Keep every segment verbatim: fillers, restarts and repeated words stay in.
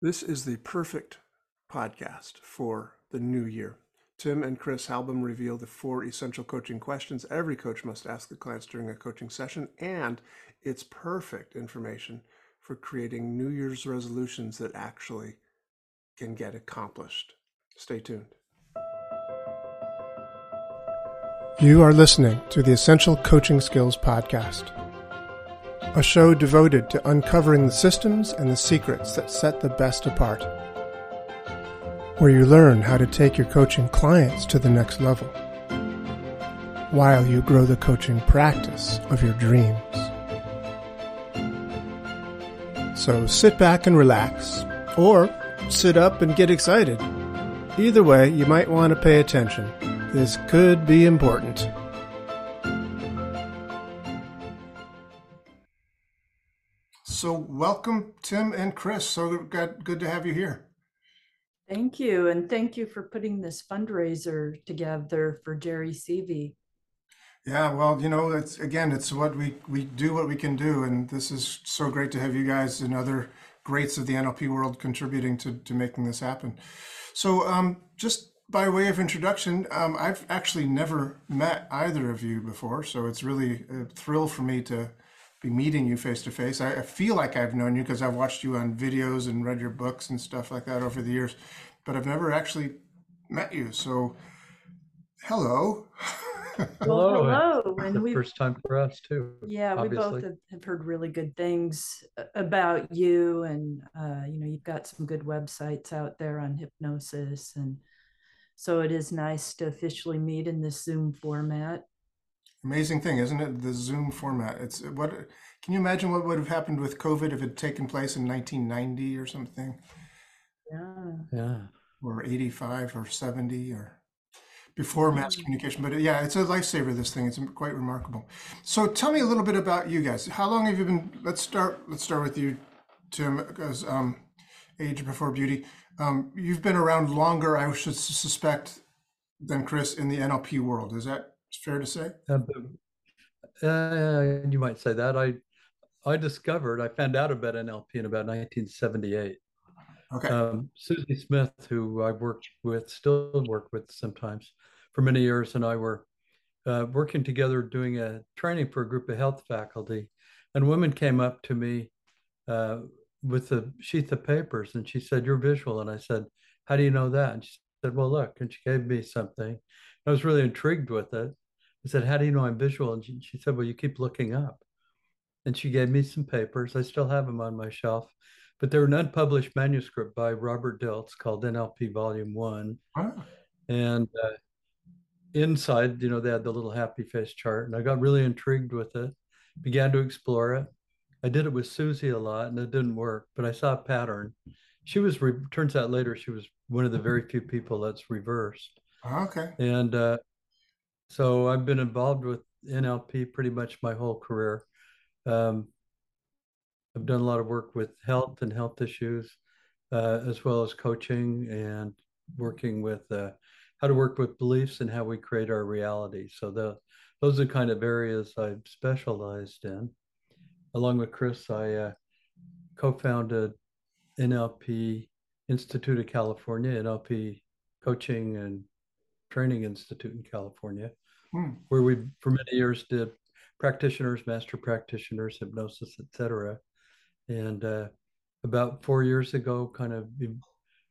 This is the perfect podcast for the new year. Tim and Kris Hallbom reveal the four essential coaching questions every coach must ask the clients during a coaching session, and it's perfect information for creating New Year's resolutions that actually can get accomplished. Stay tuned. You are listening to the Essential Coaching Skills Podcast, a show devoted to uncovering the systems and the secrets that set the best apart, where you learn how to take your coaching clients to the next level, while you grow the coaching practice of your dreams. So sit back and relax, or sit up and get excited. Either way, you might want to pay attention. This could be important. So welcome, Tim and Kris. So good to have you here. Thank you, and thank you for putting this fundraiser together for Jerry Seavey. Yeah, well, you know, it's again, it's what we we do what we can do, and this is so great to have you guys and other greats of the N L P world contributing to to making this happen. So, um, just by way of introduction, um, I've actually never met either of you before, so it's really a thrill for me to be meeting you face to face. I feel like I've known you because I've watched you on videos and read your books and stuff like that over the years, but I've never actually met you. So, hello. Hello. Well, hello. And the first time for us too. Yeah, obviously. We both have heard really good things about you, and uh, you know, you've got some good websites out there on hypnosis, and so it is nice to officially meet in this Zoom format. Amazing thing, isn't it? The Zoom format. It's what can you imagine what would have happened with COVID if it had taken place in nineteen ninety or something? Yeah. Yeah. Or eighty-five or seventy or before mass yeah. communication. But yeah, it's a lifesaver, this thing. It's quite remarkable. So tell me a little bit about you guys. How long have you been? Let's start. Let's start with you, Tim, because um, age before beauty. Um, you've been around longer, I should suspect, than Kris in the N L P world. Is that fair to say? Uh, uh, you might say that. I I discovered, I found out about N L P in about nineteen seventy-eight. Okay. Um, Susie Smith, who I worked with, still work with sometimes for many years, and I were uh, working together doing a training for a group of health faculty, and women came up to me uh, with a sheath of papers, and she said, "You're visual." And I said, "How do you know that?" And she said, "Well, look," and she gave me something. I was really intrigued with it. I said, "How do you know I'm visual?" And she, she said, "Well, you keep looking up." And she gave me some papers. I still have them on my shelf, but they're an unpublished manuscript by Robert Dilts called N L P Volume One. Wow. And uh, inside, you know, they had the little happy face chart, and I got really intrigued with it, began to explore it. I did it with Susie a lot, and it didn't work, but I saw a pattern. She was, re- turns out later, she was one of the very few people that's reversed. Okay. And uh, so I've been involved with N L P pretty much my whole career. Um, I've done a lot of work with health and health issues, uh, as well as coaching and working with uh, how to work with beliefs and how we create our reality. So the, those are the kind of areas I've specialized in. Along with Kris, I uh, co-founded N L P Institute of California, N L P Coaching and Training Institute in California, hmm. where we for many years did practitioners, master practitioners, hypnosis, et cetera. And uh, about four years ago, kind of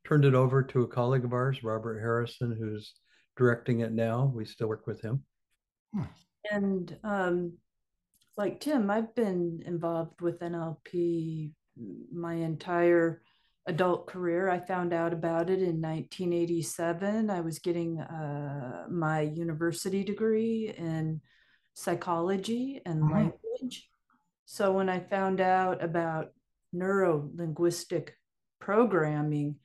turned it over to a colleague of ours, Robert Harrison, who's directing it now. We still work with him. Hmm. And um, like Tim, I've been involved with N L P my entire adult career. I found out about it in nineteen eighty-seven. I was getting uh, my university degree in psychology and mm-hmm. language. So when I found out about neuro-linguistic programming,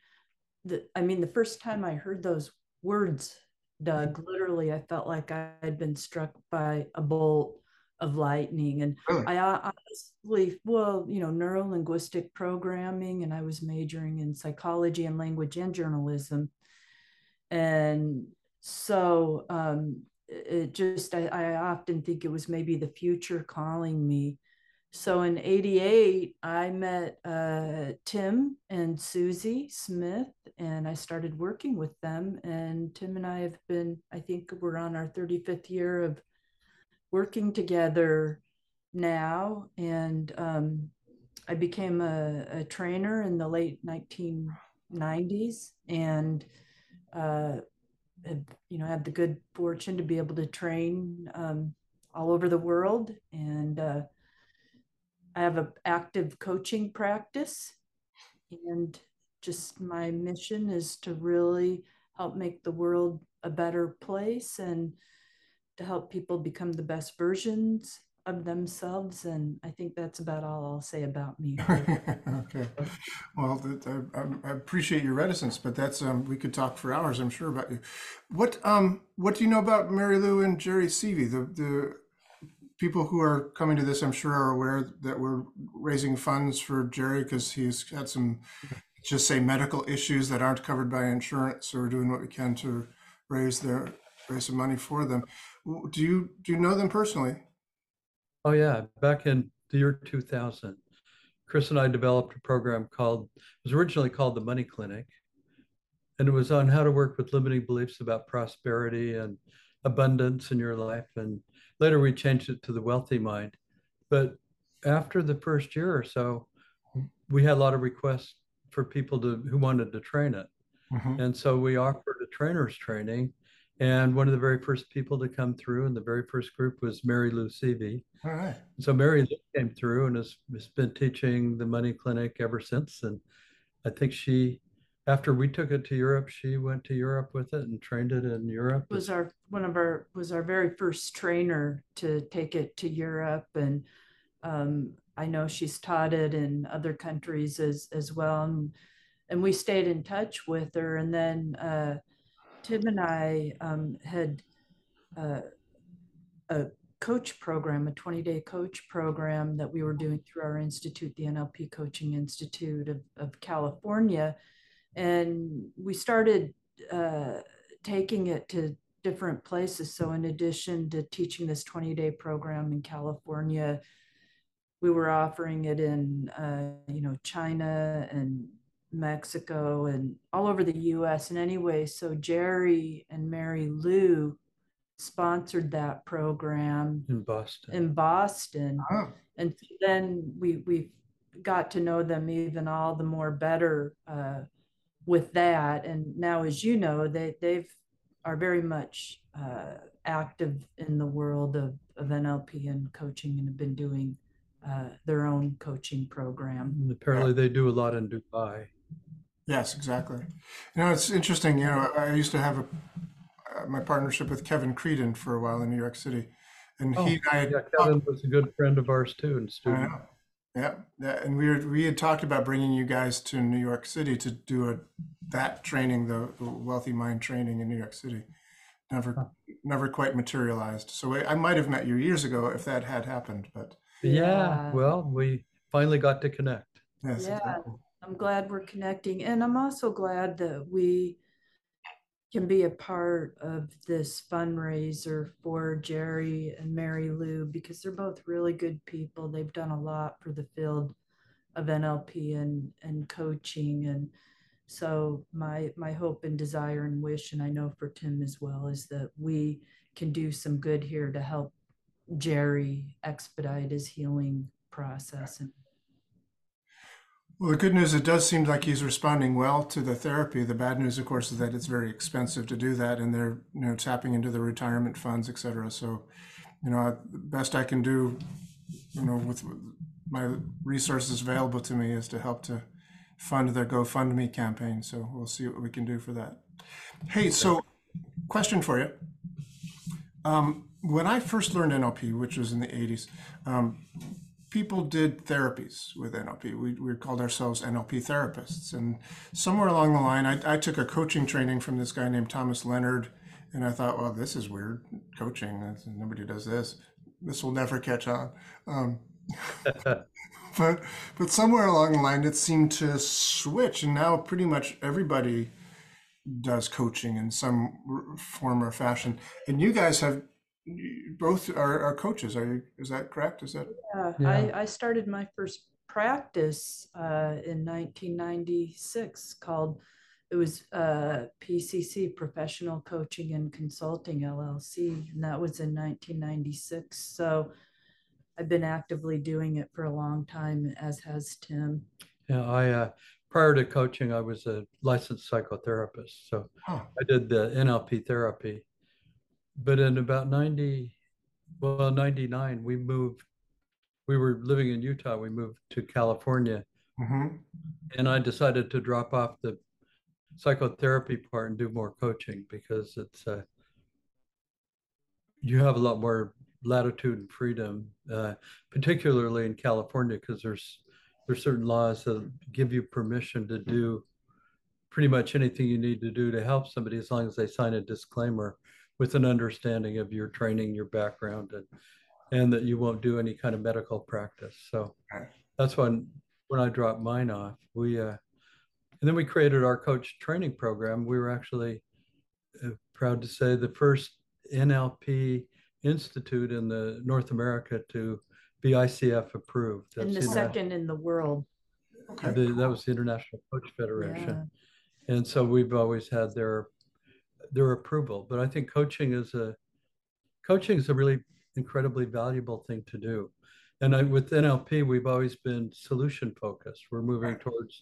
the, I mean, the first time I heard those words, Doug, literally, I felt like I had been struck by a bolt of lightning. And really? I honestly, well, you know, neuro-linguistic programming, and I was majoring in psychology and language and journalism. And so um, it just, I, I often think it was maybe the future calling me So in eighty-eight, I met uh, Tim and Susie Smith, and I started working with them. And Tim and I have been, I think we're on our thirty-fifth year of working together now. And um, I became a, a trainer in the late nineteen nineties, and uh, have, you know, had the good fortune to be able to train um, all over the world. And uh, I have an active coaching practice, and just my mission is to really help make the world a better place and to help people become the best versions of themselves. And I think that's about all I'll say about me. Okay. Well, I, I appreciate your reticence, but that's, um, we could talk for hours, I'm sure, about you. What, um, what do you know about Mary Lou and Jerry Seavey? The, the, People who are coming to this, I'm sure, are aware that we're raising funds for Jerry because he's had some, just say, medical issues that aren't covered by insurance. So we're doing what we can to raise their raise some money for them. Do you do you know them personally? Oh yeah, back in the year two thousand, Kris and I developed a program called, it was originally called the Money Clinic, and it was on how to work with limiting beliefs about prosperity and abundance in your life. And later we changed it to the Wealthy Mind. But after the first year or so, we had a lot of requests for people to, who wanted to train it. Mm-hmm. And so we offered a trainer's training. And one of the very first people to come through in the very first group was Mary Lou Seavey. All right. So Mary Lou came through and has, has been teaching the Money Clinic ever since. And I think she, after we took it to Europe, she went to Europe with it and trained it in Europe. Was our one of our was our very first trainer to take it to Europe, and um, I know she's taught it in other countries as as well. And, and we stayed in touch with her. And then uh, Tim and I um, had uh, a coach program, a twenty-day coach program that we were doing through our institute, the N L P Coaching Institute of, of California. And we started uh, taking it to different places. So in addition to teaching this twenty-day program in California, we were offering it in, uh, you know, China and Mexico and all over the U S. And anyway, so Jerry and Mary Lou sponsored that program in Boston. In Boston, oh. And then we we got to know them even all the more better. Uh, with that. And now, as you know, they they've are very much uh, active in the world of, of N L P and coaching, and have been doing uh, their own coaching program. And apparently yeah. They do a lot in Dubai. Yes, exactly. You know, it's interesting. You know, I used to have a, uh, my partnership with Kevin Creedon for a while in New York City. And oh, he and I had, yeah, Kevin was a good friend of ours too, and student. Yeah, and we were, we had talked about bringing you guys to New York City to do a that training, the, the Wealthy Mind training in New York City. Never, huh. never quite materialized. So I, I might have met you years ago if that had happened. But yeah, well, we finally got to connect. Yes, yeah, exactly. I'm glad we're connecting, and I'm also glad that we can be a part of this fundraiser for Jerry and Mary Lou, because they're both really good people. They've done a lot for the field of N L P and, and coaching. And so my, my hope and desire and wish, and I know for Tim as well, is that we can do some good here to help Jerry expedite his healing process. And well, the good news, it does seem like he's responding well to the therapy. The bad news, of course, is that it's very expensive to do that, and they're, you know, tapping into the retirement funds, et cetera. So, you know, the best I can do, you know, with my resources available to me, is to help to fund their GoFundMe campaign. So we'll see what we can do for that. Hey, so question for you. Um, when I first learned N L P, which was in the eighties, um, people did therapies with N L P. We, we called ourselves N L P therapists. And somewhere along the line, I, I took a coaching training from this guy named Thomas Leonard. And I thought, well, this is weird, coaching. Nobody does this. This will never catch on. Um, but, but somewhere along the line, it seemed to switch. And now pretty much everybody does coaching in some form or fashion. And you guys have both are, are coaches. Are you, is that correct? Is that? Yeah, yeah. I, I started my first practice uh, in nineteen ninety-six called, it was uh, P C C Professional Coaching and Consulting L L C, and that was in nineteen ninety-six. So I've been actively doing it for a long time, as has Tim. Yeah, I uh, prior to coaching, I was a licensed psychotherapist. So oh. I did the N L P therapy. But in about ninety, well, ninety-nine, we moved, we were living in Utah, we moved to California. Mm-hmm. And I decided to drop off the psychotherapy part and do more coaching, because it's, uh, you have a lot more latitude and freedom, uh, particularly in California, because there's, there's certain laws that give you permission to do pretty much anything you need to do to help somebody, as long as they sign a disclaimer with an understanding of your training, your background, and and that you won't do any kind of medical practice. So that's when when I dropped mine off. We uh, and then we created our coach training program. We were actually uh, proud to say the first N L P Institute in the North America to be I C F approved. That's and the second in the world. Okay. The, that was the International Coach Federation, yeah. And so we've always had their. their approval. But I think coaching is a coaching is a really incredibly valuable thing to do. And I, with N L P, we've always been solution focused. We're moving towards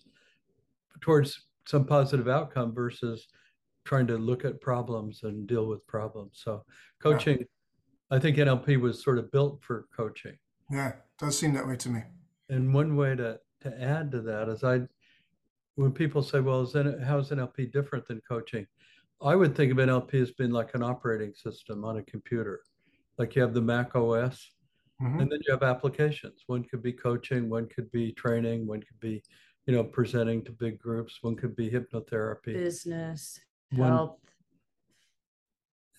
towards some positive outcome versus trying to look at problems and deal with problems. So coaching, yeah. I think N L P was sort of built for coaching. Yeah, it does seem that way to me. And one way to to add to that is I, when people say, well, is that, how is N L P different than coaching? I would think of N L P as being like an operating system on a computer. Like you have the Mac O S, mm-hmm. and then you have applications. One could be coaching, one could be training, one could be, you know, presenting to big groups, one could be hypnotherapy, business, one, health,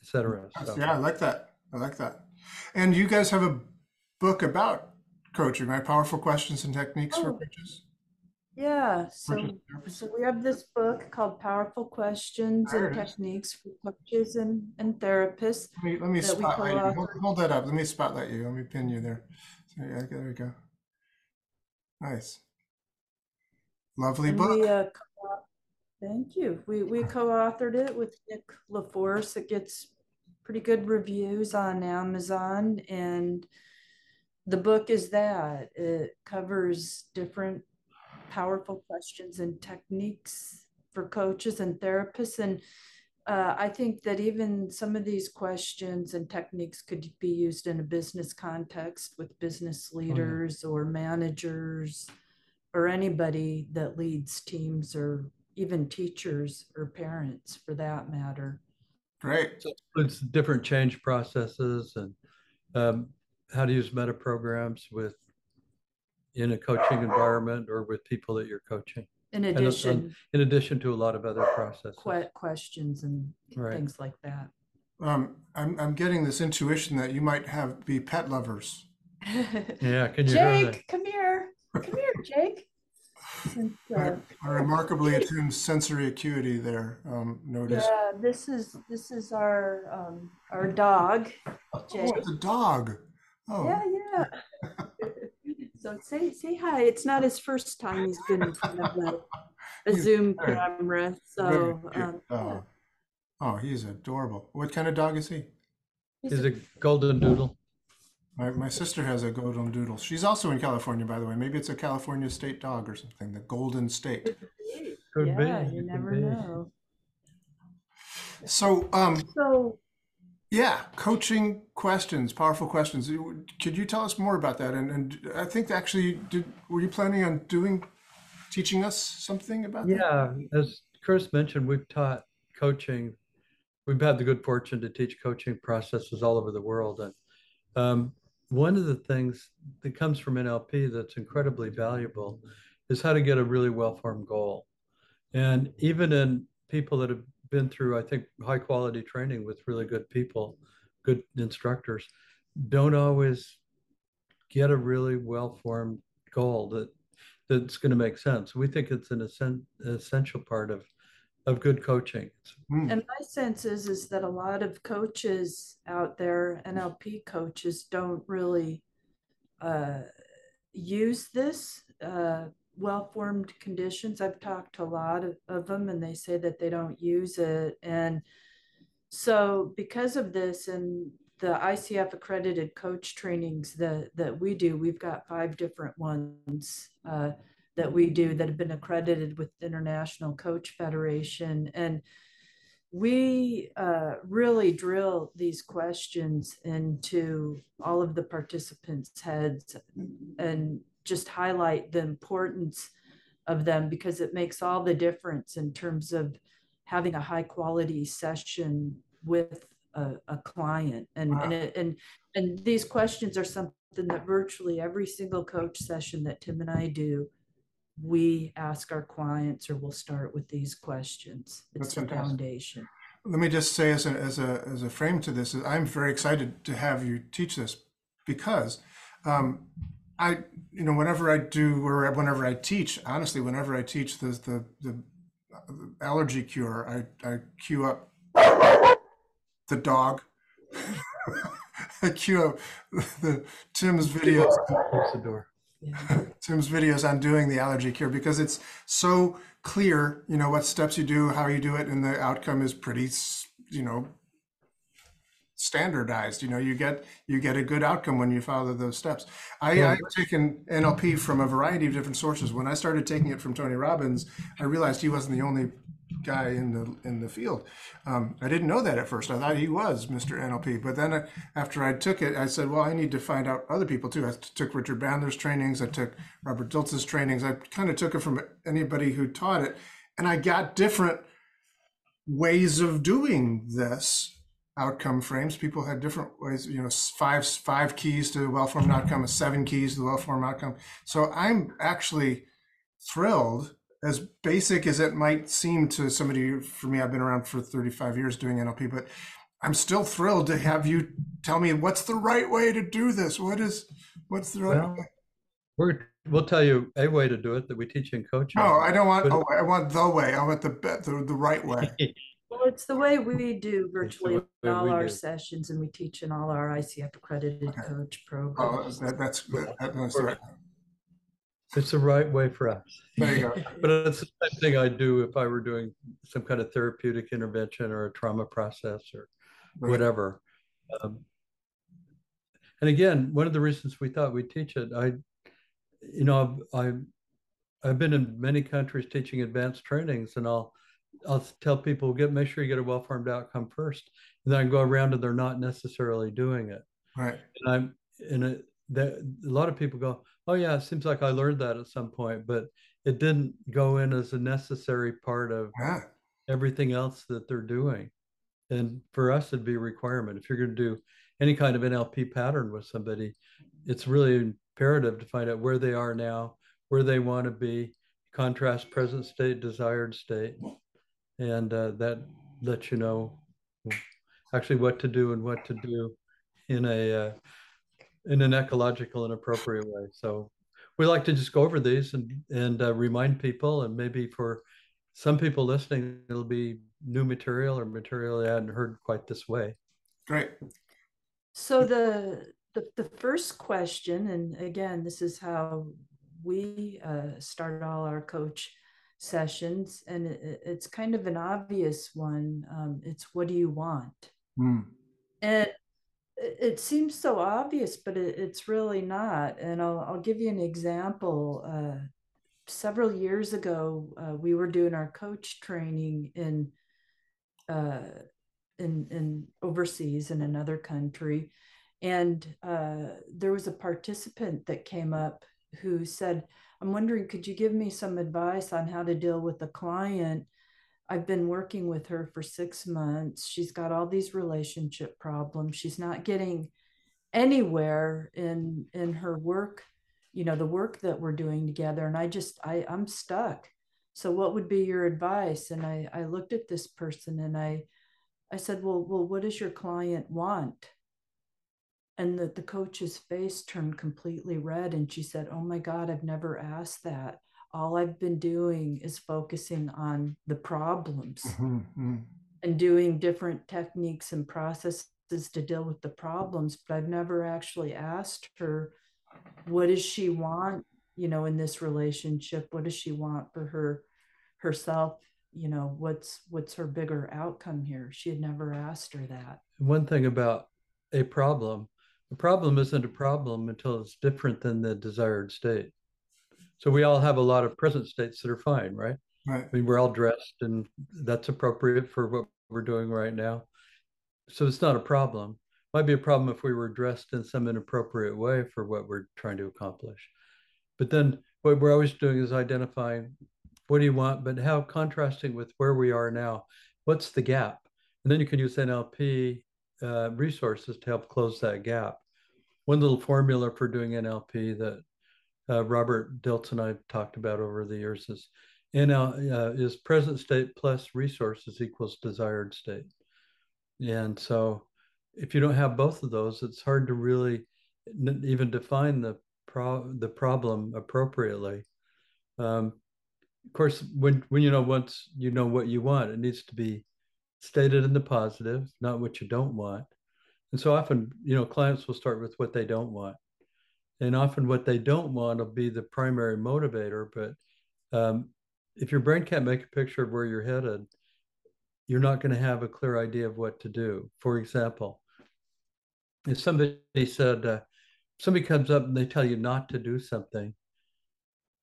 et cetera. So. Yeah, I like that. I like that. And you guys have a book about coaching, right? Powerful Questions and Techniques oh. for Coaches. Yeah, so, so we have this book called Powerful Questions and Techniques for Coaches and, and Therapists. Let me, let me spotlight you. Hold, hold that up. Let me spotlight you. Let me pin you there. So, yeah, there we go. Nice. Lovely and book. We, uh, thank you. We, we co-authored it with Nick LaForce. It gets pretty good reviews on Amazon. And the book is that. It covers different powerful questions and techniques for coaches and therapists. And uh, I think that even some of these questions and techniques could be used in a business context with business leaders mm-hmm. or managers or anybody that leads teams, or even teachers or parents for that matter. Great. So it's different change processes and um, how to use meta programs with in a coaching environment or with people that you're coaching. In addition. And, and, in addition to a lot of other processes. Que questions and right. things like that. Um, I'm, I'm getting this intuition that you might have be pet lovers. Yeah, can you Jake, hear come here. Come here, Jake. Since, uh, I, I remarkably attuned sensory acuity there, um, noticed. Yeah, this is, this is our, um, our dog, Jake. Oh, it's a dog. Oh. Yeah, yeah. So say say hi. It's not his first time he's been in front of a, a Zoom very, camera. So um, oh. Yeah. Oh, he's adorable. What kind of dog is he? He's, he's a, a golden doodle. My my sister has a golden doodle. She's also in California, by the way. Maybe it's a California state dog or something. The Golden State. Could yeah, be. Yeah, you never know. So um. So. Yeah, coaching questions, powerful questions. Could you tell us more about that? And and I think actually, did were you planning on doing, teaching us something about yeah, that? Yeah, as Kris mentioned, we've taught coaching. We've had the good fortune to teach coaching processes all over the world. And um, one of the things that comes from N L P that's incredibly valuable is how to get a really well-formed goal. And even in people that have been through, I think, high quality training with really good people, good instructors, don't always get a really well-formed goal that that's going to make sense. We think it's an essential part of of good coaching. Mm. And my sense is, is that a lot of coaches out there, N L P coaches, don't really uh, use this uh, well-formed conditions. I've talked to a lot of, of them, and they say that they don't use it. And so because of this, and the I C F accredited coach trainings that, that we do, we've got five different ones uh, that we do that have been accredited with the International Coach Federation. And we uh, really drill these questions into all of the participants' heads and just highlight the importance of them, because it makes all the difference in terms of having a high quality session with a, a client. And, wow. and, it, and, and these questions are something that virtually every single coach session that Tim and I do, we ask our clients, or we'll start with these questions. It's the foundation. Let me just say, as a, as a as a frame to this, I'm very excited to have you teach this, because um, I, you know, whenever I do or whenever I teach, honestly, whenever I teach the the, the allergy cure, I I queue up the dog. I queue up the Tim's videos. Close the door. Yeah. Tim's videos on doing the allergy cure, because it's so clear, you know, what steps you do, how you do it, and the outcome is pretty, you know, standardized. You know, you get you get a good outcome when you follow those steps. I, yeah. I've taken N L P from a variety of different sources. When I started taking it from Tony Robbins, I realized he wasn't the only guy in the in the field. Um, I didn't know that at first. I thought he was Mister N L P, but then I, after I took it, I said, well, I need to find out other people too. I took Richard Bandler's trainings. I took Robert Dilts' trainings. I kind of took it from anybody who taught it, and I got different ways of doing this. Outcome frames. People had different ways, you know, five five keys to the well-formed outcome, seven keys to the well-formed outcome. So I'm actually thrilled. As basic as it might seem to somebody, for me, I've been around for thirty-five years doing N L P, but I'm still thrilled to have you tell me what's the right way to do this. What is, what's the right well, way? We're, we'll tell you a way to do it that we teach in coaching. No, I don't want, oh, I want the way. I want the the, the right way. Well, it's the way we do virtually in all our do. sessions, and we teach in all our I C F accredited okay. coach programs. Oh, that, that's good. That, that's right. It's the right way for us. There you go. But it's the same thing I do if I were doing some kind of therapeutic intervention or a trauma process or right. whatever. Um, and again, one of the reasons we thought we'd teach it, I, you know, I've, I've been in many countries teaching advanced trainings, and I'll, I'll tell people, get make sure you get a well-formed outcome first, and then I go around and they're not necessarily doing it. Right. And I'm in a, that, a lot of people go, oh yeah, it seems like I learned that at some point, but it didn't go in as a necessary part of yeah. everything else that they're doing. And for us, it'd be a requirement. If you're going to do any kind of N L P pattern with somebody, it's really imperative to find out where they are now, where they want to be, contrast present state, desired state. And uh, that lets you know actually what to do and what to do in a uh, in an ecological and appropriate way. So we like to just go over these and and uh, remind people, and maybe for some people listening, it'll be new material or material they hadn't heard quite this way. Great. So the the, the first question, and again, this is how we uh, started all our coach sessions, and it, it's kind of an obvious one. Um, it's, what do you want? Mm. And it, it seems so obvious, but it, it's really not. And I'll, I'll give you an example. Uh, several years ago, uh, we were doing our coach training in, uh, in, in overseas in another country. And uh, there was a participant that came up who said, I'm wondering, could you give me some advice on how to deal with a client? I've been working with her for six months. She's got all these relationship problems. She's not getting anywhere in, in her work, you know, the work that we're doing together. And I just, I, I'm stuck. So what would be your advice? And I, I looked at this person and I, I said, well, well, what does your client want? And the, the coach's face turned completely red. And she said, oh my God, I've never asked that. all I've been doing is focusing on the problems mm-hmm. and doing different techniques and processes to deal with the problems. But I've never actually asked her, what does she want, you know, in this relationship? What does she want for her, herself? You know, what's, what's her bigger outcome here? She had never asked her that. One thing about a problem, a problem isn't a problem until it's different than the desired state. So we all have a lot of present states that are fine, right? Right. I mean, we're all dressed and that's appropriate for what we're doing right now. So it's not a problem. It might be a problem if we were dressed in some inappropriate way for what we're trying to accomplish. But then what we're always doing is identifying, what do you want, but how contrasting with where we are now, what's the gap? And then you can use N L P uh, resources to help close that gap. One little formula for doing N L P that uh, Robert Dilts and I talked about over the years is, N L, uh, is present state plus resources equals desired state. And so if you don't have both of those, it's hard to really n- even define the, pro- the problem appropriately. Um, of course, when, when you know, once you know what you want, it needs to be stated in the positive, not what you don't want. And so often, you know, clients will start with what they don't want. And often what they don't want will be the primary motivator. But um, if your brain can't make a picture of where you're headed, you're not going to have a clear idea of what to do. For example, if somebody said, uh, somebody comes up and they tell you not to do something,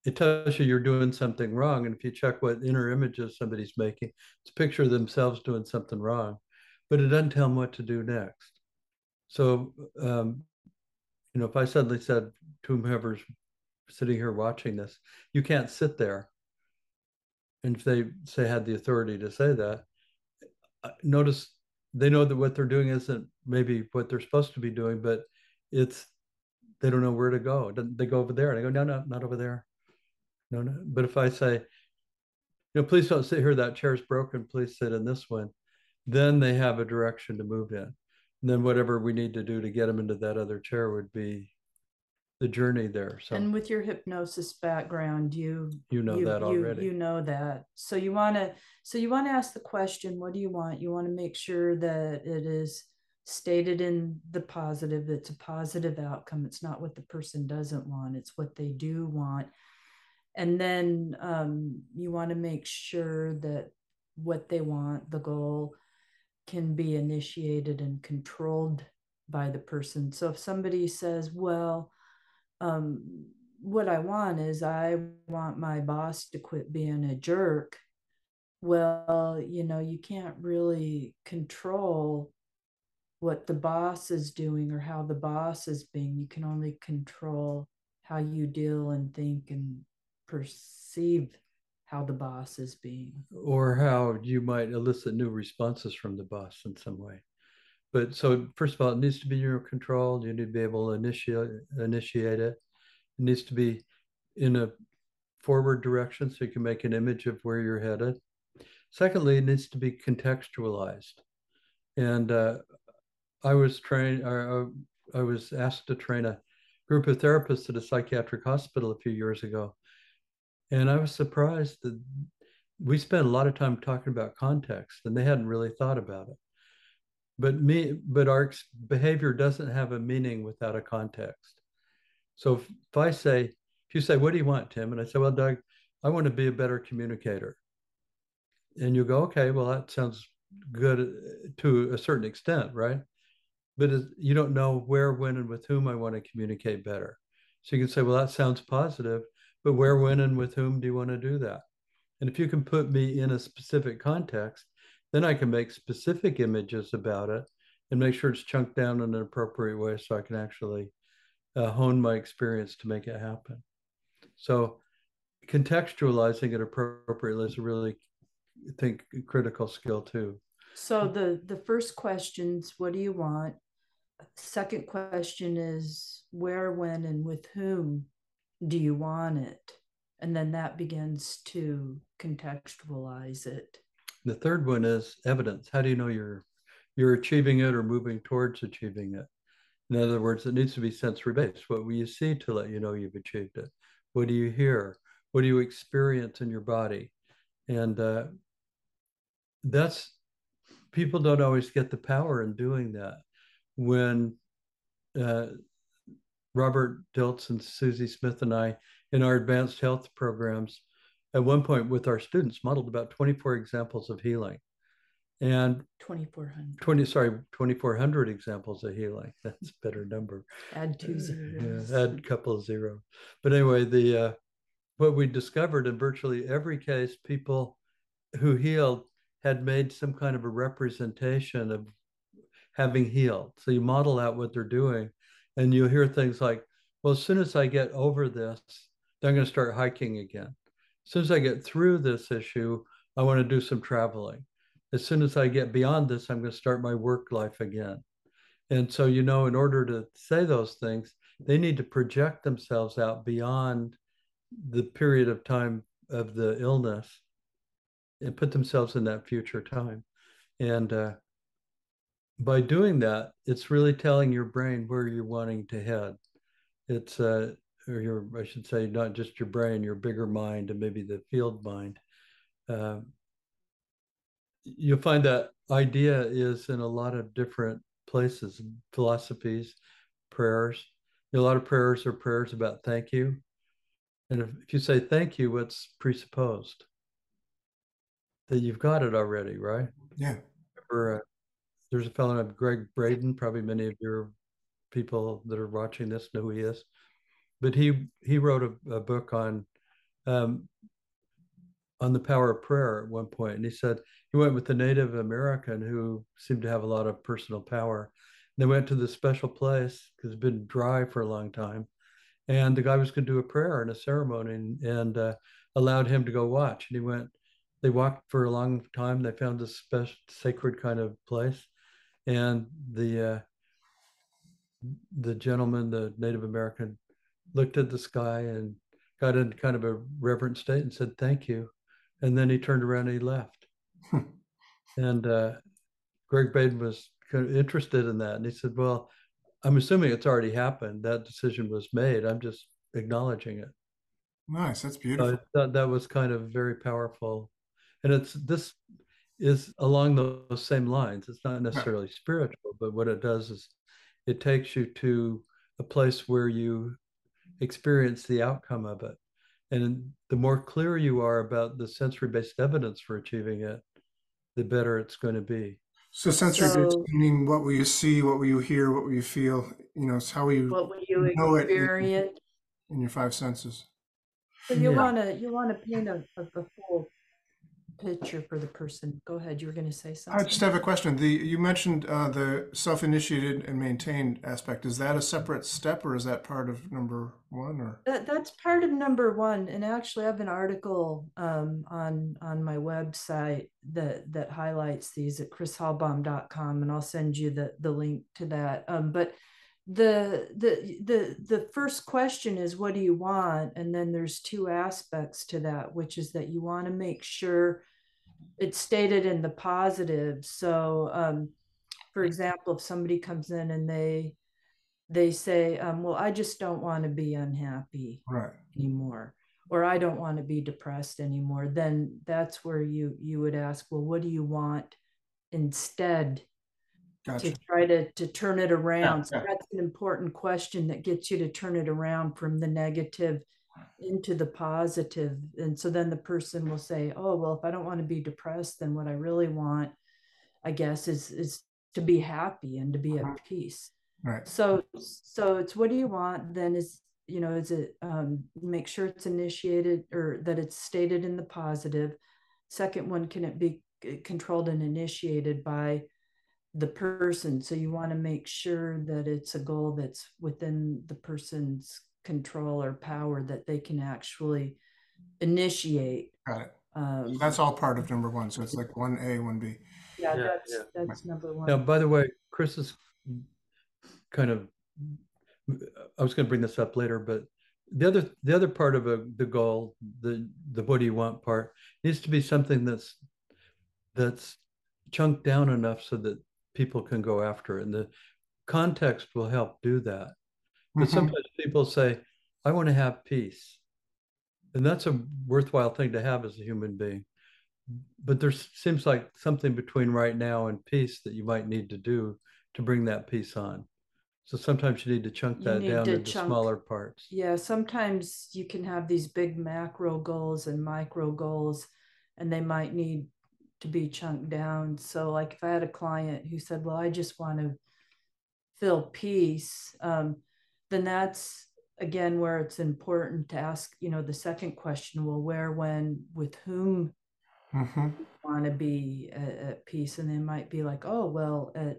it tells you you're doing something wrong. And if you check what inner images somebody's making, it's a picture of themselves doing something wrong, but it doesn't tell them what to do next. So, um, you know, if I suddenly said to whomever's sitting here watching this, you can't sit there. And if they say had the authority to say that, notice they know that what they're doing isn't maybe what they're supposed to be doing, but it's, they don't know where to go. They go over there and I go, no, no, not over there. No, no. But if I say, you know, please don't sit here, that chair's broken, please sit in this one. Then they have a direction to move in. And then whatever we need to do to get them into that other chair would be the journey there. So, and with your hypnosis background, you you know you, that already. You, you know that. So you want to so you want to ask the question, what do you want? You want to make sure that it is stated in the positive. It's a positive outcome. It's not what the person doesn't want. It's what they do want. And then um, you want to make sure that what they want, the goal, can be initiated and controlled by the person. So if somebody says, well, Um, what I want is I want my boss to quit being a jerk. Well, you know, you can't really control what the boss is doing or how the boss is being. You can only control how you deal and think and perceive how the boss is being. Or how you might elicit new responses from the boss in some way. But so first of all, it needs to be in your control. You need to be able to initiate, initiate it. It needs to be in a forward direction so you can make an image of where you're headed. Secondly, it needs to be contextualized. And uh, I was trained, or I was asked to train a group of therapists at a psychiatric hospital a few years ago. And I was surprised that we spent a lot of time talking about context and they hadn't really thought about it. But me, but our behavior doesn't have a meaning without a context. So if, if I say, if you say, what do you want, Tim? And I say, well, Doug, I want to be a better communicator. And you go, okay, well, that sounds good to a certain extent, right? But you don't know where, when, and with whom I want to communicate better. So you can say, well, that sounds positive, but where, when, and with whom do you want to do that? And if you can put me in a specific context, then I can make specific images about it and make sure it's chunked down in an appropriate way so I can actually uh, hone my experience to make it happen. So contextualizing it appropriately is a really, I think, critical skill too. So the, the first question's, what do you want? Second question is, where, when, and with whom do you want it? And then that begins to contextualize it. The third one is evidence. How do you know you're you're achieving it or moving towards achieving it? In other words, it needs to be sensory based. What will you see to let you know you've achieved it? What do you hear? What do you experience in your body? And uh, that's, people don't always get the power in doing that. When uh, Robert Dilts and Susie Smith and I, in our advanced health programs, at one point with our students, modeled about twenty-four examples of healing. And twenty-four hundred. twenty, sorry, twenty-four hundred examples of healing. That's a better number. Add two zeros. Yeah, add a couple of zeros. But anyway, the uh, what we discovered in virtually every case, people who healed had made some kind of a representation of having healed. So you model out what they're doing, and you hear things like, well, as soon as I get over this, I'm going to start hiking again. As soon as I get through this issue, I want to do some traveling. As soon as I get beyond this, I'm going to start my work life again. And so, you know, in order to say those things, they need to project themselves out beyond the period of time of the illness and put themselves in that future time. And uh, by doing that, it's really telling your brain where you're wanting to head. It's, uh, or your, I should say, not just your brain, your bigger mind, and maybe the field mind. Uh, You'll find that idea is in a lot of different places, philosophies, prayers. A lot of prayers are prayers about thank you. And if, if you say thank you, what's presupposed? That you've got it already, right? Yeah. Or, uh, there's a fellow named Greg Braden, probably many of your people that are watching this know who he is. But he, he wrote a, a book on... Um, on the power of prayer at one point. And he said, he went with the Native American who seemed to have a lot of personal power. And they went to this special place because it's been dry for a long time. And the guy was going to do a prayer and a ceremony, and, and uh, allowed him to go watch. And he went, they walked for a long time. They found this special sacred kind of place. And the, uh, the gentleman, the Native American, looked at the sky and got in kind of a reverent state and said, thank you. And then he turned around and he left. Hmm. And uh, Greg Braden was kind of interested in that. And he said, well, I'm assuming it's already happened. That decision was made. I'm just acknowledging it. Nice. That's beautiful. So I thought that was kind of very powerful. And it's, this is along those same lines. It's not necessarily right. spiritual, but what it does is it takes you to a place where you experience the outcome of it. And the more clear you are about the sensory-based evidence for achieving it, the better it's going to be. So sensory-based so, meaning what will you see, what will you hear, what will you feel? You know, it's how will you, what will you know experience? It in, in your five senses. So you yeah. wanna you wanna paint a, a, a full picture for the person. Go ahead. You were going to say something. I just have a question. The you mentioned uh, the self-initiated and maintained aspect. Is that a separate step, or is that part of number one? Or that, that's part of number one. And actually, I have an article um, on on my website that that highlights these at krish hallbom dot com, and I'll send you the the link to that. Um, but the the the the first question is, what do you want? And then there's two aspects to that, which is that you want to make sure it's stated in the positive. So um for example, if somebody comes in and they they say, um well, I just don't want to be unhappy right. anymore, or I don't want to be depressed anymore, then that's where you you would ask, well, what do you want instead? Gotcha. To try to, to turn it around. Yeah, yeah. So that's an important question that gets you to turn it around from the negative into the positive. And so then the person will say, oh, well, if I don't want to be depressed, then what I really want, I guess, is, is to be happy and to be at peace. Right. So, so it's, what do you want? Then is, you know, is it, um, make sure it's initiated, or that it's stated in the positive. Second one, can it be controlled and initiated by the person? So you want to make sure that it's a goal that's within the person's control or power, that they can actually initiate. Got it. Um, that's all part of number one. So it's like one A, one B. Yeah, yeah, that's, yeah. that's number one. Now, by the way, Kris is kind of, I was going to bring this up later, but the other the other part of a, the goal, the the what do you want part, needs to be something that's that's chunked down enough so that people can go after it. And the context will help do that. But mm-hmm. sometimes people say, I want to have peace. And that's a worthwhile thing to have as a human being. But there seems like something between right now and peace that you might need to do to bring that peace on. So sometimes you need to chunk that down into smaller parts. Yeah, sometimes you can have these big macro goals and micro goals, and they might need to be chunked down. So like if I had a client who said, well, I just want to feel peace, um, then that's, again, where it's important to ask, you know, the second question, well, where, when, with whom mm-hmm. you want to be at, at peace? And they might be like, oh, well, at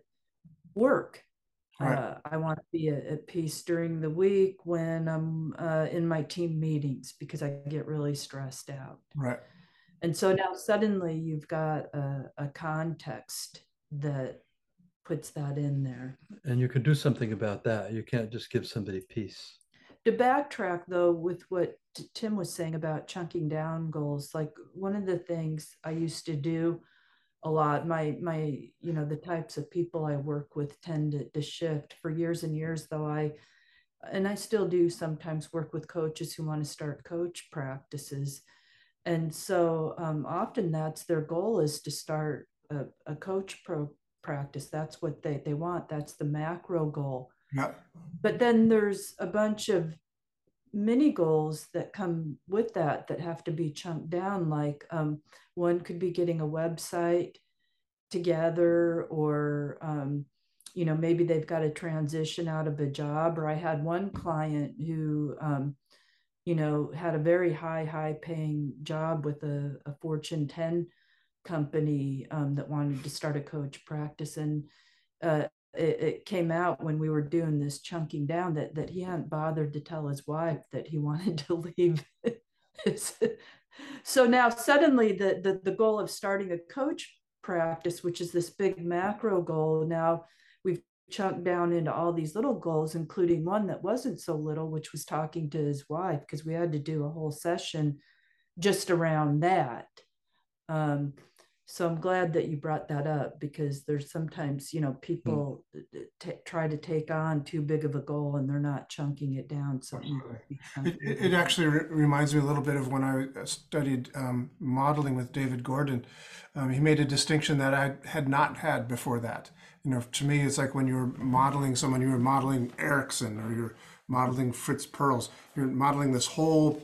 work, right. uh, I want to be at, at peace during the week when I'm uh, in my team meetings because I get really stressed out. Right. And so now suddenly you've got a, a context that puts that in there. And you can do something about that. You can't just give somebody peace. To backtrack, though, with what Tim was saying about chunking down goals, like one of the things I used to do a lot, my, my you know, the types of people I work with tend to, to shift for years and years, though I, and I still do sometimes work with coaches who want to start coach practices. And so um, often that's their goal, is to start a, a coach pro practice. That's what they, they want. That's the macro goal. Yeah. But then there's a bunch of mini goals that come with that that have to be chunked down. Like um, one could be getting a website together, or, um, you know, maybe they've got to transition out of a job. Or I had one client who, um, you know, had a very high, high paying job with a, a Fortune ten company um, that wanted to start a coach practice. And uh, it, it came out when we were doing this chunking down that, that he hadn't bothered to tell his wife that he wanted to leave. So now suddenly the, the, the goal of starting a coach practice, which is this big macro goal, now we've chunked down into all these little goals, including one that wasn't so little, which was talking to his wife, because we had to do a whole session just around that. Um, so I'm glad that you brought that up, because there's sometimes, you know, people t- try to take on too big of a goal and they're not chunking it down. So it, it actually re- reminds me a little bit of when I studied um, modeling with David Gordon. Um, he made a distinction that I had not had before that. You know, to me, it's like when you're modeling someone, you're modeling Erickson or you're modeling Fritz Perls, you're modeling this whole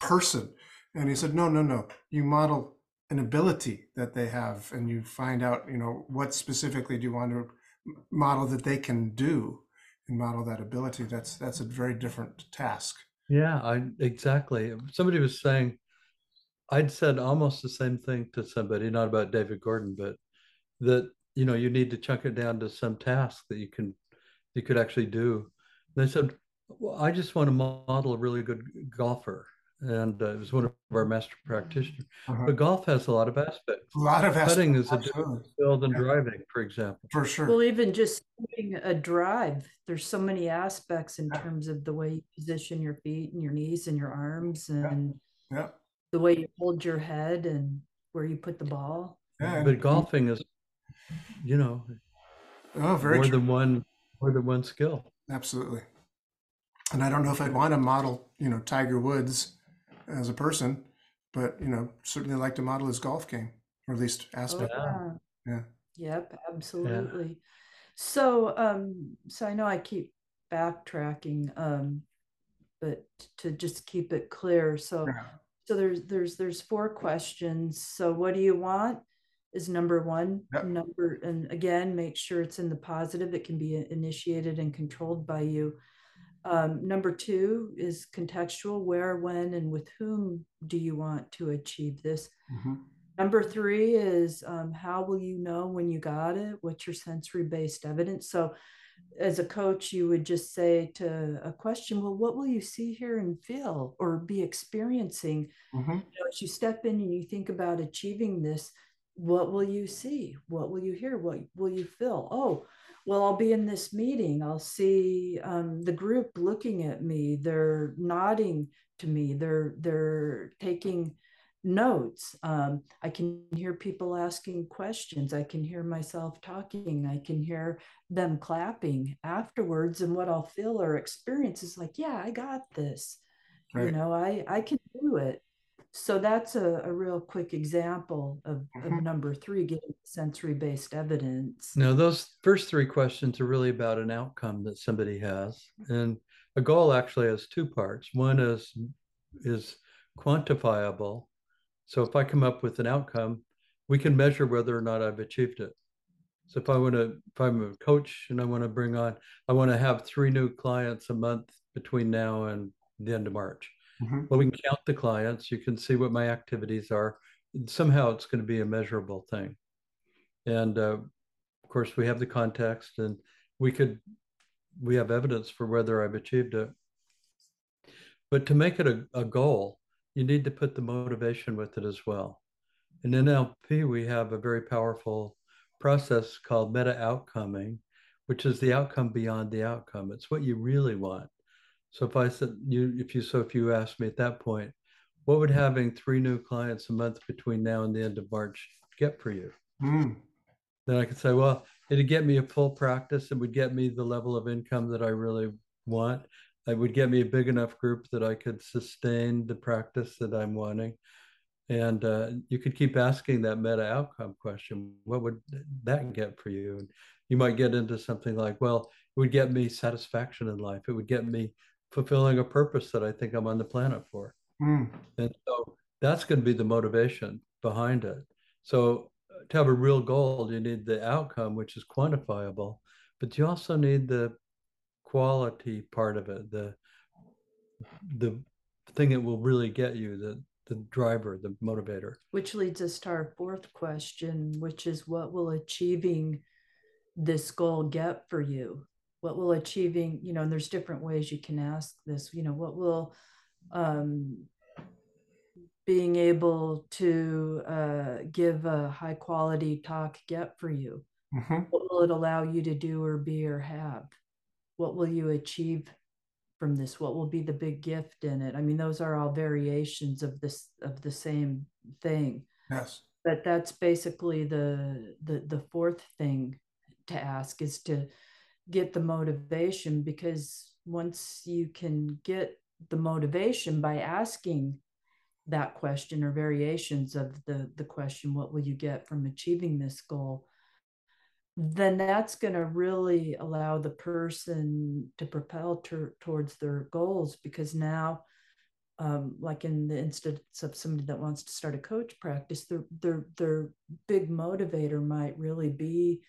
person. And he said, no, no, no, you model an ability that they have, and you find out, you know, what specifically do you want to model that they can do, and model that ability. That's that's a very different task. Yeah, I, exactly. Somebody was saying, I'd said almost the same thing to somebody, not about David Gordon, but that, you know, you need to chunk it down to some task that you can, you could actually do. And they said, well, I just want to model a really good golfer. And uh, it was one of our master practitioners. Uh-huh. But golf has a lot of aspects. A lot of aspects. Putting is a different skill than yeah. driving, for example. For sure. Well, even just doing a drive, there's so many aspects in yeah. terms of the way you position your feet and your knees and your arms, and yeah. Yeah. the way you hold your head and where you put the ball. Yeah. But golfing is, you know, oh, very more true. than one more than one skill. Absolutely. And I don't know if I'd want to model, you know, Tiger Woods as a person, but, you know, certainly like to model his golf game, or at least aspect. Oh, yeah. yeah. Yep. Absolutely. Yeah. So, um, so I know I keep backtracking, um, but to just keep it clear. So, yeah. so there's, there's, there's four questions. So what do you want is number one. Yep. Number, and again, make sure it's in the positive. It can be initiated and controlled by you. Um, number two is contextual. Where, when, and with whom do you want to achieve this? Mm-hmm. Number three is um, how will you know when you got it? What's your sensory-based evidence? So as a coach, you would just say to a question, well, what will you see, hear, and feel, or be experiencing? Mm-hmm. You know, as you step in and you think about achieving this, what will you see? What will you hear? What will you feel? Oh, well, I'll be in this meeting. I'll see um, the group looking at me. They're nodding to me. They're they're taking notes. Um, I can hear people asking questions. I can hear myself talking. I can hear them clapping afterwards. And what I'll feel or experience is like, yeah, I got this. Right. You know, I, I can do it. So that's a, a real quick example of, of number three, getting sensory-based evidence. Now, those first three questions are really about an outcome that somebody has. And a goal actually has two parts. One is, is quantifiable. So if I come up with an outcome, we can measure whether or not I've achieved it. So if I want to, if I'm a coach and I want to bring on, I want to have three new clients a month between now and the end of March. Mm-hmm. Well, we can count the clients. You can see what my activities are. Somehow it's going to be a measurable thing. And uh, of course, we have the context and we could, we have evidence for whether I've achieved it. But to make it a, a goal, you need to put the motivation with it as well. In N L P, we have a very powerful process called meta-outcoming, which is the outcome beyond the outcome. It's what you really want. So if I said, you, if you, so if you asked me at that point, what would having three new clients a month between now and the end of March get for you? Mm. Then I could say, well, it'd get me a full practice. It would get me the level of income that I really want. It would get me a big enough group that I could sustain the practice that I'm wanting. And uh, you could keep asking that meta outcome question. What would that get for you? And you might get into something like, well, it would get me satisfaction in life. It would get me fulfilling a purpose that I think I'm on the planet for. Mm. And so that's going to be the motivation behind it. So to have a real goal, you need the outcome, which is quantifiable, but you also need the quality part of it, the the thing that will really get you, the, the driver, the motivator. Which leads us to our fourth question, which is, what will achieving this goal get for you? What will achieving, you know, and there's different ways you can ask this, you know, what will um, being able to uh, give a high quality talk get for you? Mm-hmm. What will it allow you to do or be or have? What will you achieve from this? What will be the big gift in it? I mean, those are all variations of this, of the same thing. Yes. But that's basically the, the, the fourth thing to ask, is to get the motivation, because once you can get the motivation by asking that question or variations of the, the question, what will you get from achieving this goal? Then that's going to really allow the person to propel ter- towards their goals, because now, um, like in the instance of somebody that wants to start a coach practice, their, their, their big motivator might really be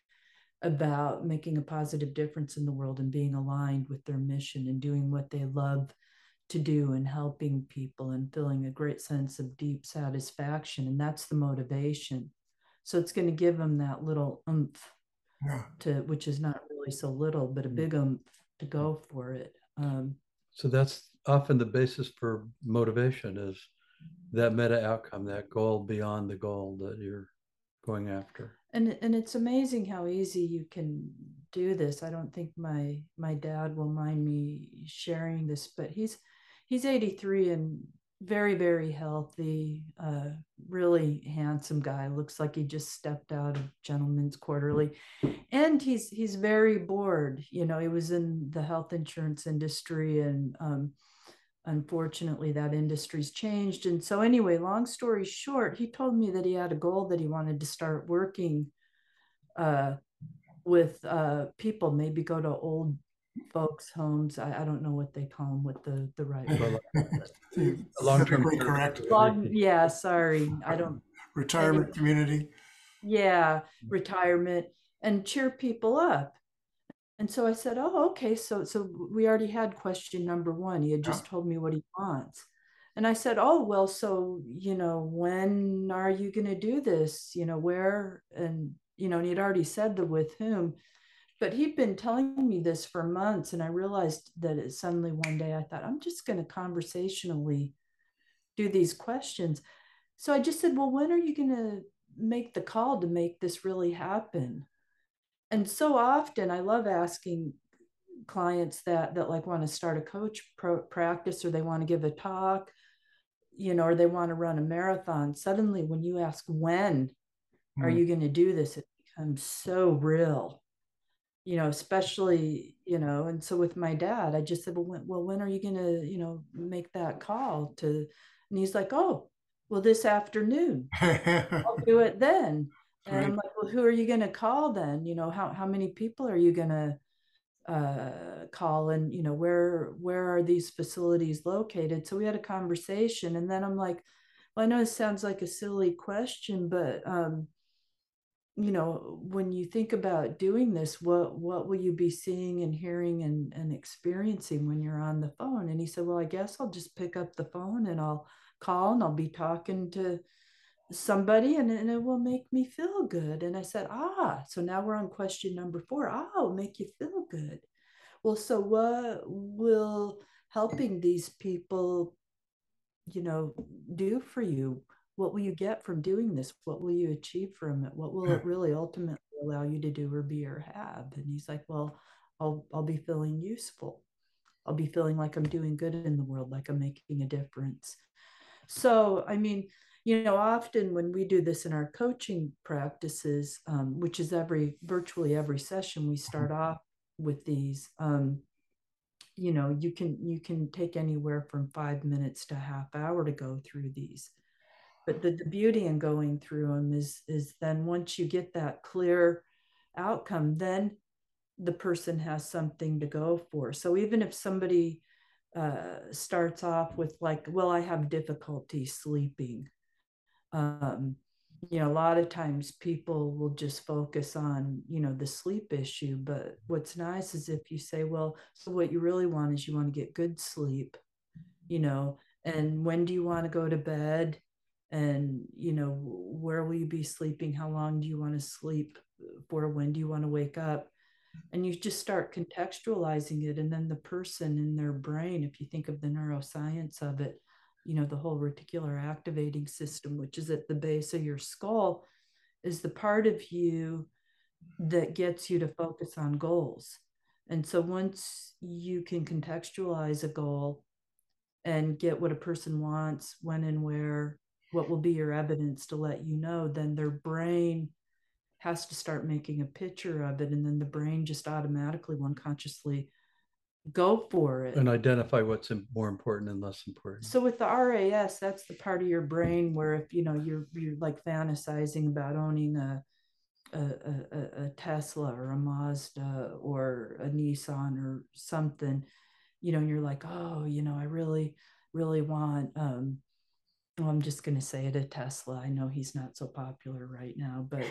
about making a positive difference in the world and being aligned with their mission and doing what they love to do and helping people and feeling a great sense of deep satisfaction. And that's the motivation. So it's going to give them that little oomph, yeah, to, which is not really so little, but a big oomph to go for it. Um, so that's often the basis for motivation, is that meta outcome, that goal beyond the goal that you're going after. And and it's amazing how easy you can do this. I don't think my my dad will mind me sharing this, but he's he's eighty-three and very, very healthy, uh, really handsome guy. Looks like he just stepped out of Gentleman's Quarterly, and he's he's very bored. You know, he was in the health insurance industry, and um, unfortunately that industry's changed. And so anyway, long story short, he told me that he had a goal that he wanted to start working uh, with uh, people, maybe go to old folks' homes. I, I don't know what they call them with the, the right word. Long-term correct. Long, yeah, sorry. I don't. Retirement I community. Yeah, retirement, and cheer people up. And so I said, oh, okay, so so we already had question number one. He had just yeah. told me what he wants. And I said, oh, well, so, you know, when are you going to do this? You know, where? And, you know, and he'd already said the with whom. But he'd been telling me this for months. And I realized that it suddenly one day I thought, I'm just going to conversationally do these questions. So I just said, well, when are you going to make the call to make this really happen? And so often I love asking clients that, that like want to start a coach pro- practice, or they want to give a talk, you know, or they want to run a marathon. Suddenly when you ask, when mm-hmm. are you going to do this? It becomes so real. you know, especially, you know, and so with my dad, I just said, well, when, well, when are you going to, you know, make that call to, and he's like, oh, well, this afternoon, I'll do it then. And right. I'm like, well, who are you going to call then? You know, how, how many people are you going to uh, call? And, you know, where, where are these facilities located? So we had a conversation, and then I'm like, well, I know it sounds like a silly question, but, um, you know, when you think about doing this, what, what will you be seeing and hearing and, and experiencing when you're on the phone? And he said, well, I guess I'll just pick up the phone and I'll call and I'll be talking to somebody, and, and it will make me feel good. And I said, ah, so now we're on question number four. Ah, it'll make you feel good. Well, so what will helping these people, you know, do for you? What will you get from doing this? What will you achieve from it? What will it really ultimately allow you to do or be or have? And he's like, well, I'll, I'll be feeling useful. I'll be feeling like I'm doing good in the world, like I'm making a difference. So, I mean, you know, often when we do this in our coaching practices, um, which is every, virtually every session, we start off with these, um, you know, you can, you can take anywhere from five minutes to a half hour to go through these. But the, the beauty in going through them is, is then once you get that clear outcome, then the person has something to go for. So even if somebody uh, starts off with like, well, I have difficulty sleeping. Um, you know, a lot of times people will just focus on, you know, the sleep issue. But what's nice is if you say, well, so what you really want is you want to get good sleep, you know, and when do you want to go to bed? And, you know, where will you be sleeping? How long do you want to sleep for? When do you want to wake up? And you just start contextualizing it. And then the person in their brain, if you think of the neuroscience of it, you know, the whole reticular activating system, which is at the base of your skull, is the part of you that gets you to focus on goals. And so once you can contextualize a goal and get what a person wants, when and where, what will be your evidence to let you know, then their brain has to start making a picture of it. And then the brain just automatically will unconsciously go for it. And identify what's more important and less important. So with the R A S, that's the part of your brain where if, you know, you're, you're like fantasizing about owning a, a, a, a Tesla or a Mazda or a Nissan or something, you know, and you're like, oh, you know, I really, really want, um, well, I'm just going to say it, a Tesla. I know he's not so popular right now, but,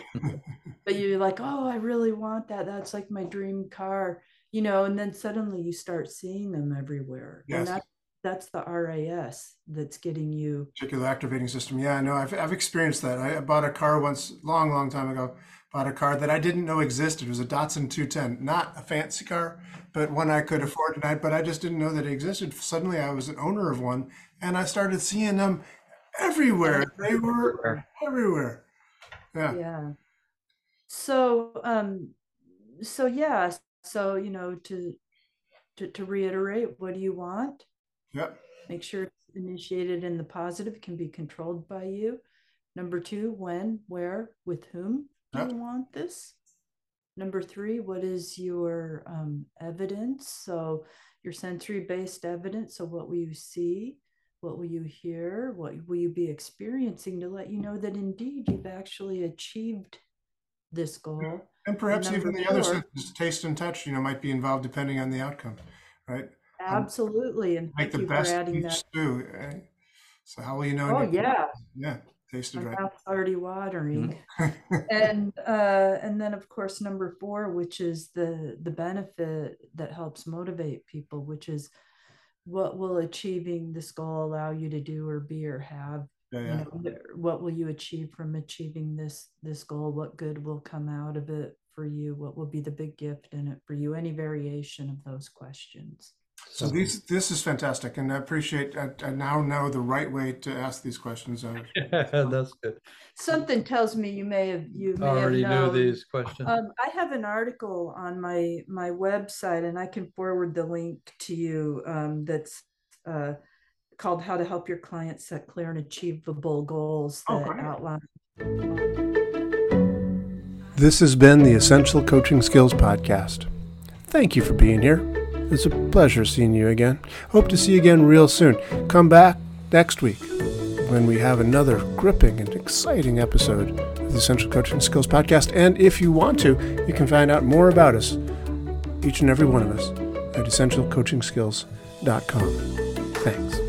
but you're like, oh, I really want that. That's like my dream car, you know, and then suddenly you start seeing them everywhere. Yes. And that, that's the R A S that's getting you. Reticular activating system. Yeah, no, I've, I've experienced that. I bought a car once, long, long time ago, bought a car that I didn't know existed. It was a Datsun two ten, not a fancy car, but one I could afford tonight, but I just didn't know that it existed. Suddenly I was an owner of one, and I started seeing them everywhere. They were everywhere. Yeah. Yeah. So, um, so yeah. So, you know, to, to, to reiterate, what do you want? Yep. Make sure it's initiated in the positive, can be controlled by you. Number two, when, where, with whom do yep. you want this? Number three, what is your um, evidence? So your sensory-based evidence. So what will you see? What will you hear? What will you be experiencing to let you know that indeed you've actually achieved this goal? And perhaps and even the four, other senses, taste and touch, you know, might be involved depending on the outcome, right? Absolutely. And make the best adding that. Too, right? So how will you know? Oh, yeah. Yeah. Tasted right. My mouth's already watering. Mm-hmm. and, uh, and then, of course, number four, which is the, the benefit that helps motivate people, which is, what will achieving this goal allow you to do or be or have? Yeah, yeah. You know, what will you achieve from achieving this this goal? What good will come out of it for you? What will be the big gift in it for you? Any variation of those questions. So these, this is fantastic, and I appreciate. I, I now know the right way to ask these questions. Yeah, that's good. Something tells me you may have you may already have known. Know these questions. Um, I have an article on my my website, and I can forward the link to you. Um, that's uh, called "How to Help Your Clients Set Clear and Achievable Goals" that okay. outline. This has been the Essential Coaching Skills Podcast. Thank you for being here. It's a pleasure seeing you again. Hope to see you again real soon. Come back next week when we have another gripping and exciting episode of the Essential Coaching Skills Podcast. And if you want to, you can find out more about us, each and every one of us, at essential coaching skills dot com. Thanks.